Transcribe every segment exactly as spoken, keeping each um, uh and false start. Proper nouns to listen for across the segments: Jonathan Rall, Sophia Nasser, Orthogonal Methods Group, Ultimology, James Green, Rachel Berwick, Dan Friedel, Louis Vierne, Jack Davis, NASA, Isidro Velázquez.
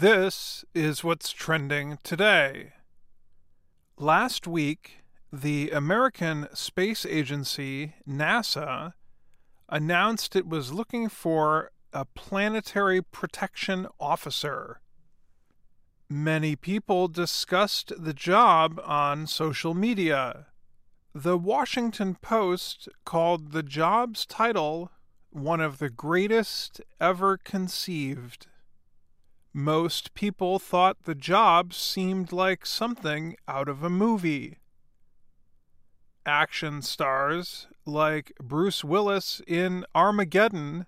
This is what's trending today. Last week, the American space agency, NASA, announced it was looking for a planetary protection officer. Many people discussed the job on social media. The Washington Post called the job's title one of the greatest ever conceived. Most people thought the job seemed like something out of a movie. Action stars like Bruce Willis in Armageddon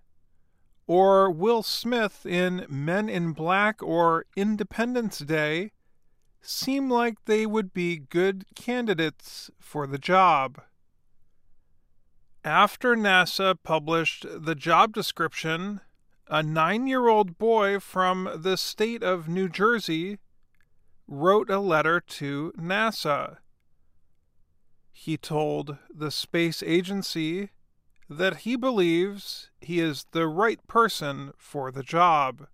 or Will Smith in Men in Black or Independence Day seem like they would be good candidates for the job. After NASA published the job description, a nine-year-old boy from the state of New Jersey wrote a letter to NASA. He told the space agency that he believes he is the right person for the job.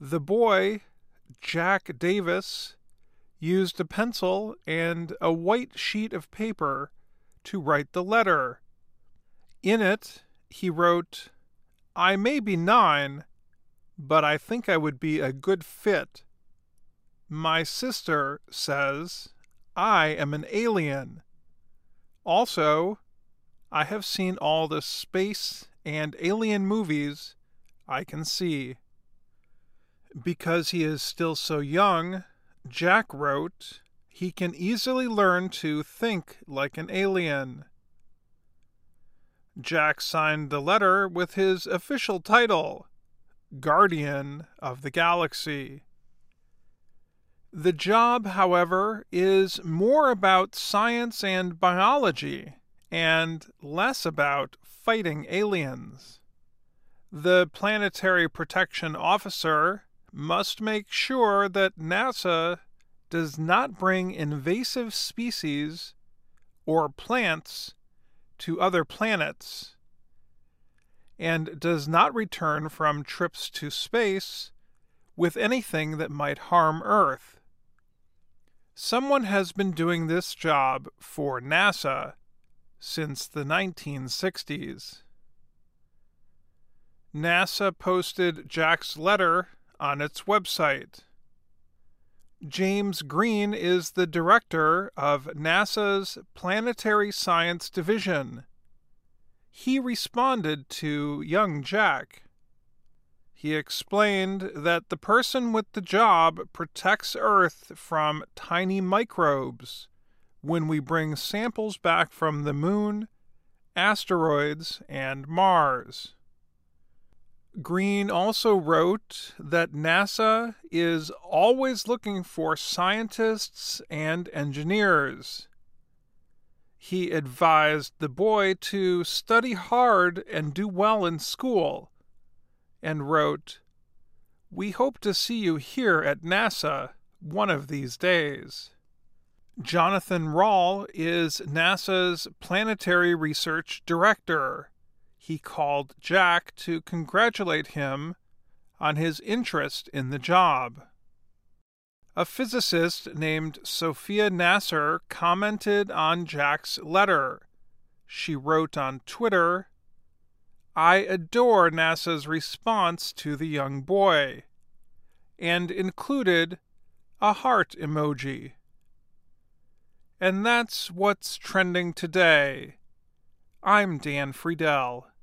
The boy, Jack Davis, used a pencil and a white sheet of paper to write the letter. In it, he wrote, "I may be nine, but I think I would be a good fit. My sister says I am an alien. Also, I have seen all the space and alien movies I can see." Because he is still so young, Jack wrote, he can easily learn to think like an alien. Jack signed the letter with his official title, Guardian of the Galaxy. The job, however, is more about science and biology, and less about fighting aliens. The planetary protection officer must make sure that NASA does not bring invasive species or plants to other planets, and does not return from trips to space with anything that might harm Earth. Someone has been doing this job for NASA since the nineteen sixties. NASA posted Jack's letter on its website. James Green is the director of NASA's Planetary Science Division. He responded to young Jack. He explained that the person with the job protects Earth from tiny microbes when we bring samples back from the moon, asteroids, and Mars. Green also wrote that NASA is always looking for scientists and engineers. He advised the boy to study hard and do well in school, and wrote, "We hope to see you here at NASA one of these days." Jonathan Rall is NASA's Planetary Research Director. He called Jack to congratulate him on his interest in the job. A physicist named Sophia Nasser commented on Jack's letter. She wrote on Twitter, "I adore NASA's response to the young boy," and included a heart emoji. And that's what's trending today. I'm Dan Friedel.